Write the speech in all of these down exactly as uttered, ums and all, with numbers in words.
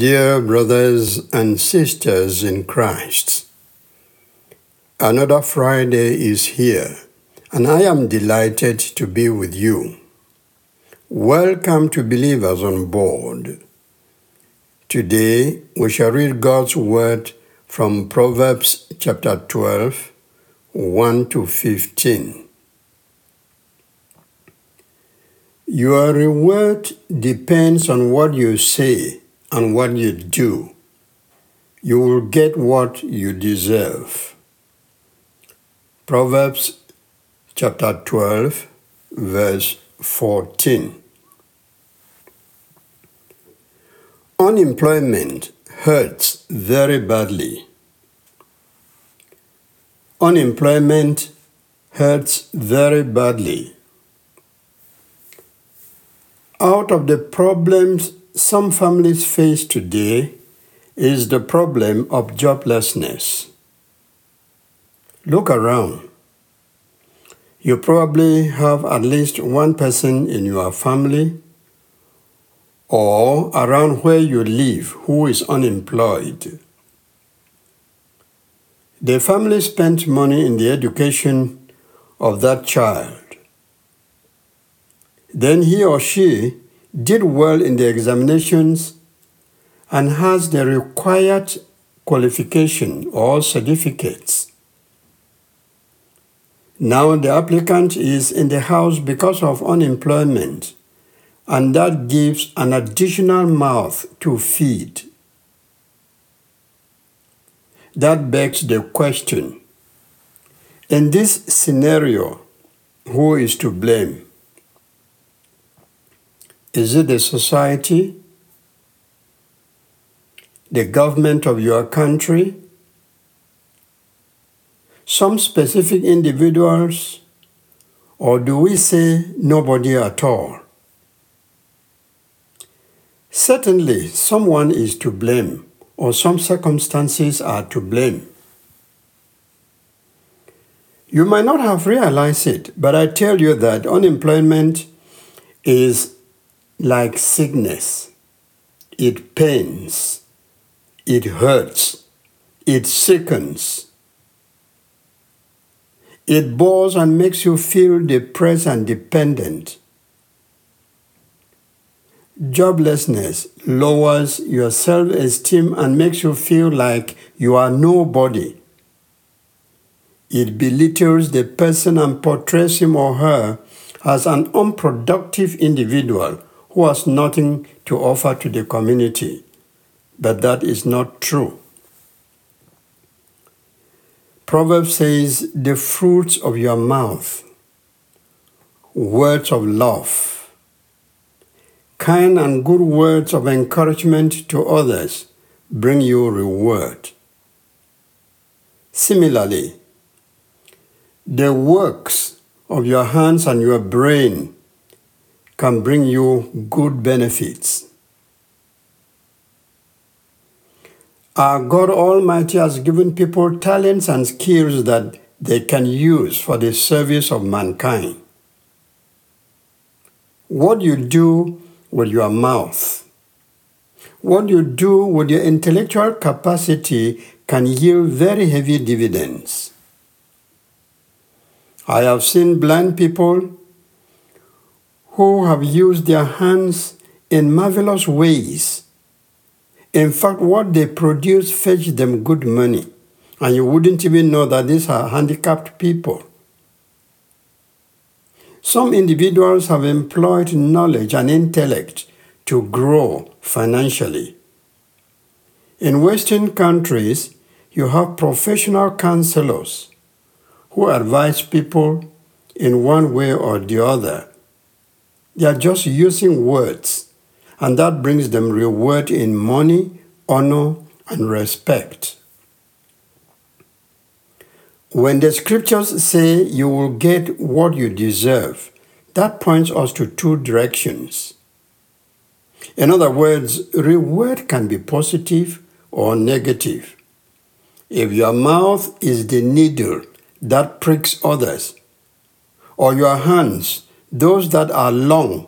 Dear brothers and sisters in Christ, another Friday is here, and I am delighted to be with you. Welcome to Believers on Board. Today we shall read God's Word from Proverbs chapter twelve, one to fifteen. Your reward depends on what you say and what you do. You will get what you deserve. Proverbs chapter twelve, verse fourteen. Unemployment hurts very badly. Unemployment hurts very badly. Out of the problems some families face today is the problem of joblessness. Look around. You probably have at least one person in your family or around where you live who is unemployed. The family spent money in the education of that child. Then he or she did well in the examinations and has the required qualification or certificates. Now the applicant is in the house because of unemployment, and that gives an additional mouth to feed. That begs the question, in this scenario, who is to blame? Is it the society, the government of your country, some specific individuals, or do we say nobody at all? Certainly, someone is to blame, or some circumstances are to blame. You might not have realized it, but I tell you that unemployment is like sickness. It pains, it hurts, it sickens. It bores and makes you feel depressed and dependent. Joblessness lowers your self-esteem and makes you feel like you are nobody. It belittles the person and portrays him or her as an unproductive individual who has nothing to offer to the community. But that is not true. Proverbs says, the fruits of your mouth, words of love, kind and good words of encouragement to others bring you reward. Similarly, the works of your hands and your brain can bring you good benefits. Our God Almighty has given people talents and skills that they can use for the service of mankind. What you do with your mouth, what you do with your intellectual capacity can yield very heavy dividends. I have seen blind people who have used their hands in marvelous ways. In fact, what they produce fetched them good money, and you wouldn't even know that these are handicapped people. Some individuals have employed knowledge and intellect to grow financially. In Western countries, you have professional counselors who advise people in one way or the other. They are just using words, and that brings them reward in money, honor, and respect. When the scriptures say you will get what you deserve, that points us to two directions. In other words, reward can be positive or negative. If your mouth is the needle that pricks others, or your hands, those that are long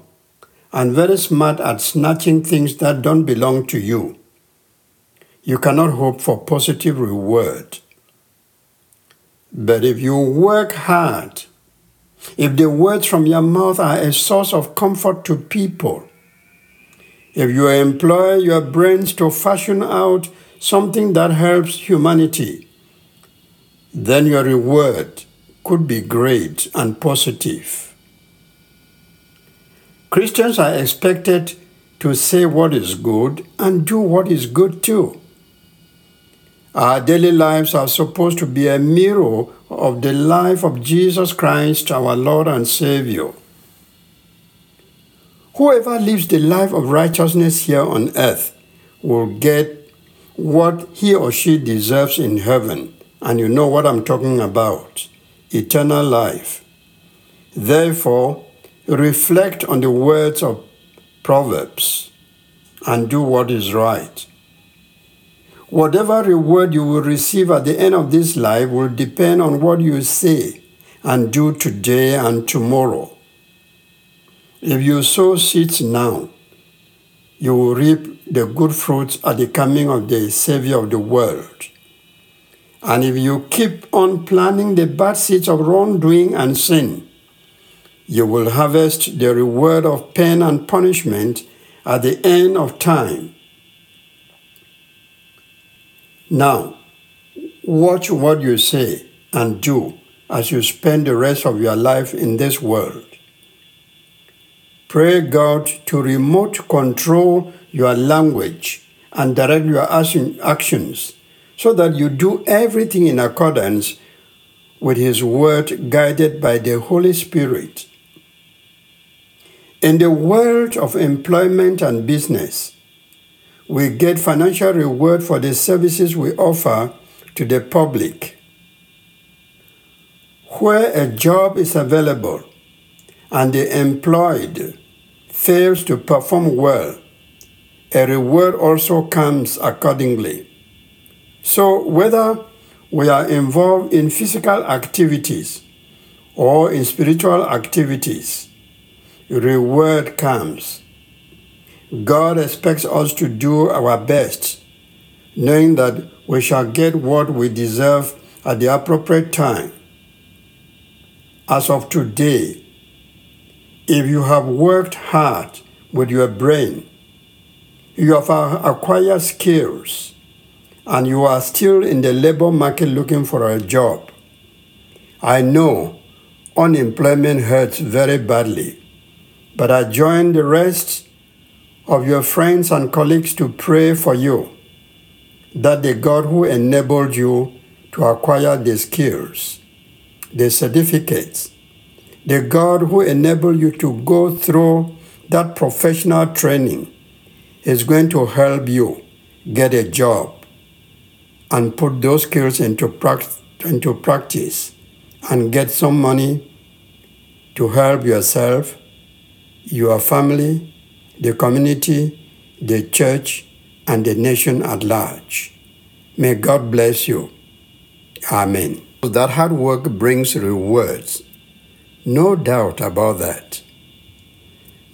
and very smart at snatching things that don't belong to you, you cannot hope for positive reward. But if you work hard, if the words from your mouth are a source of comfort to people, if you employ your brains to fashion out something that helps humanity, then your reward could be great and positive. Christians are expected to say what is good and do what is good too. Our daily lives are supposed to be a mirror of the life of Jesus Christ, our Lord and Savior. Whoever lives the life of righteousness here on earth will get what he or she deserves in heaven. And you know what I'm talking about, eternal life. Therefore, reflect on the words of Proverbs and do what is right. Whatever reward you will receive at the end of this life will depend on what you say and do today and tomorrow. If you sow seeds now, you will reap the good fruits at the coming of the Savior of the world. And if you keep on planting the bad seeds of wrongdoing and sin, you will harvest the reward of pain and punishment at the end of time. Now, watch what you say and do as you spend the rest of your life in this world. Pray God to remote control your language and direct your actions so that you do everything in accordance with His Word, guided by the Holy Spirit. In the world of employment and business, we get financial reward for the services we offer to the public. Where a job is available and the employed fails to perform well, a reward also comes accordingly. So whether we are involved in physical activities or in spiritual activities, reward comes. God expects us to do our best, knowing that we shall get what we deserve at the appropriate time. As of today, if you have worked hard with your brain, you have acquired skills, and you are still in the labor market looking for a job, I know unemployment hurts very badly, but I join the rest of your friends and colleagues to pray for you, that the God who enabled you to acquire the skills, the certificates, the God who enabled you to go through that professional training is going to help you get a job and put those skills into practice and get some money to help yourself, your family, the community, the church, and the nation at large. May God bless you. Amen. That hard work brings rewards. No doubt about that.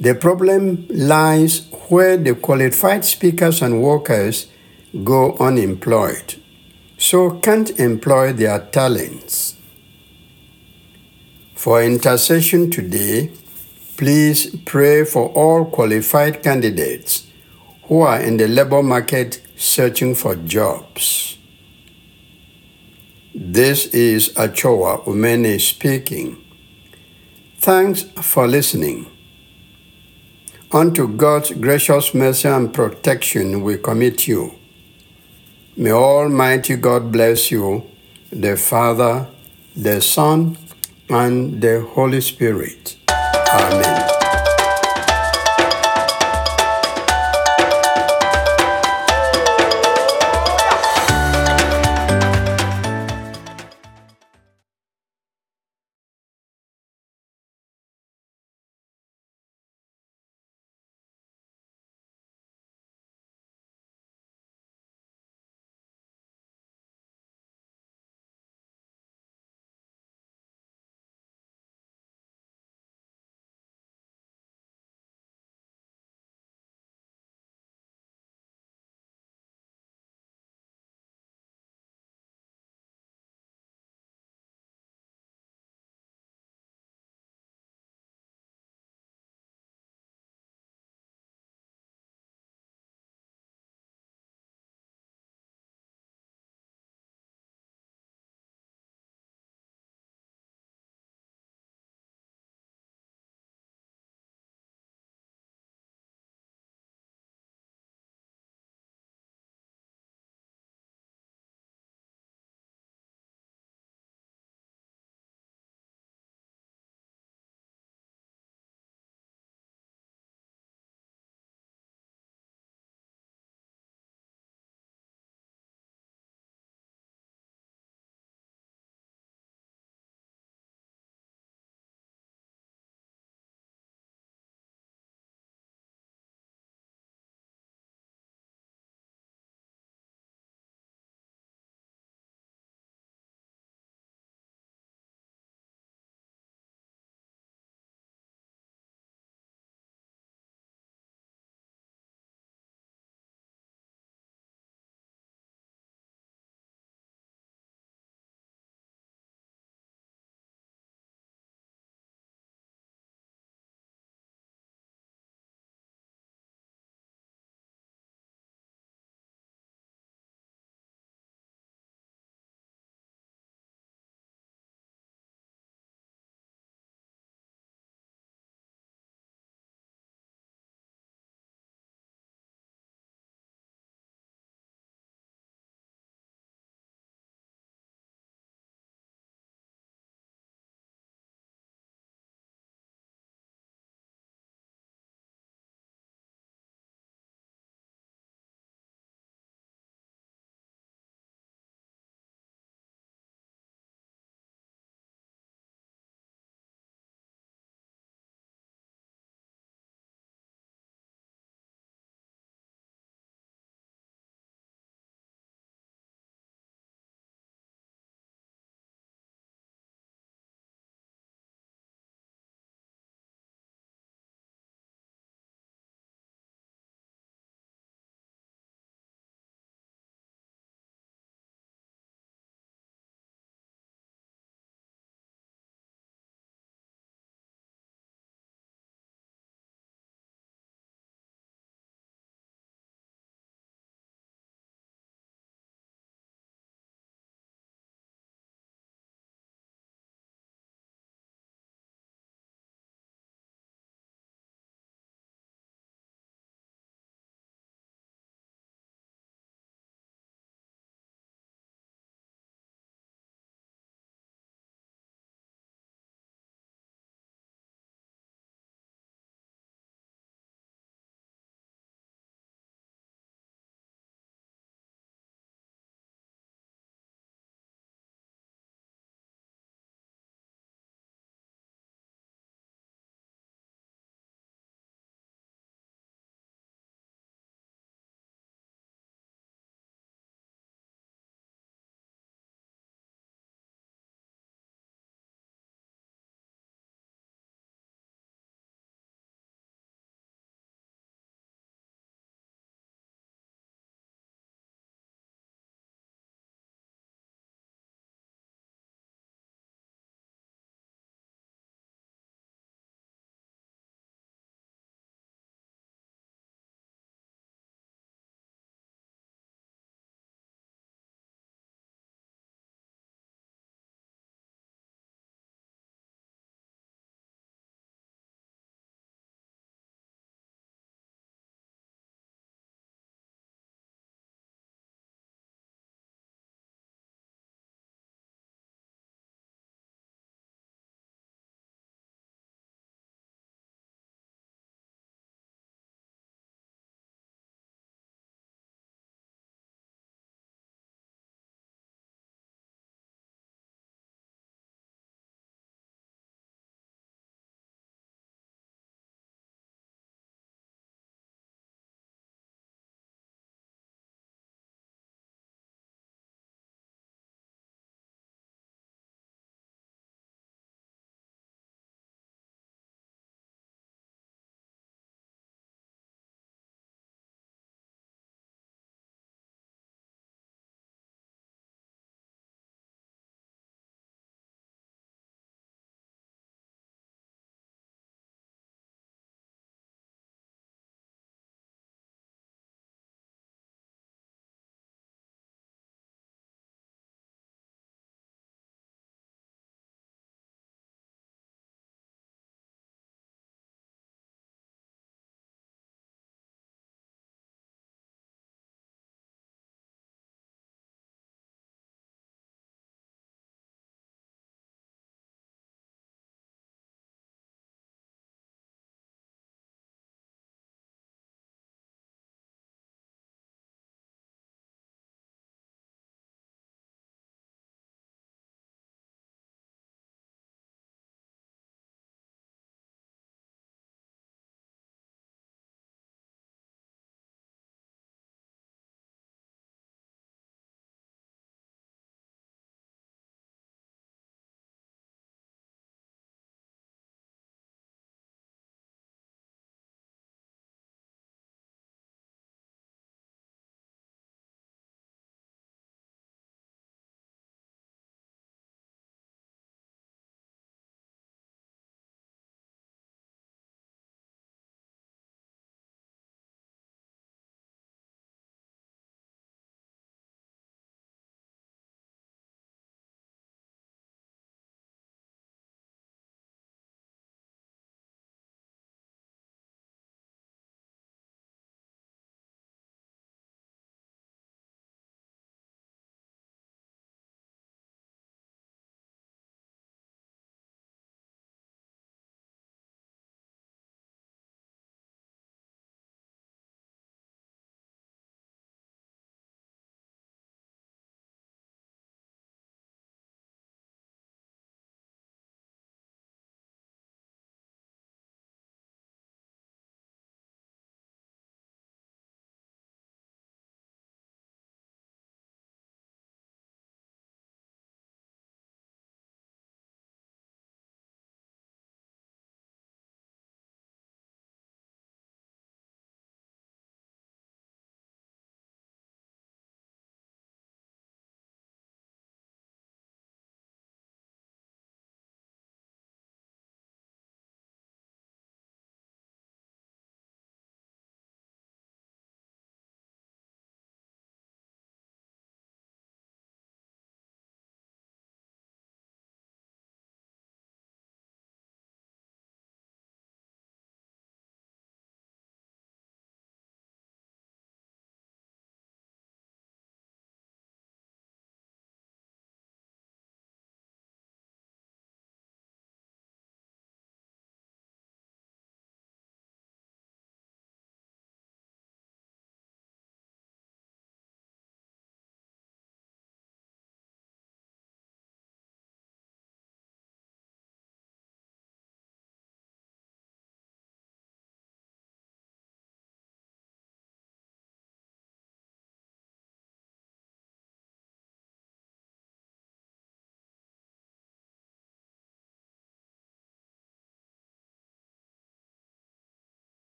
The problem lies where the qualified speakers and workers go unemployed, so can't employ their talents. For intercession today, please pray for all qualified candidates who are in the labor market searching for jobs. This is Achoa Umeni speaking. Thanks for listening. Unto God's gracious mercy and protection we commit you. May Almighty God bless you, the Father, the Son, and the Holy Spirit. Amen.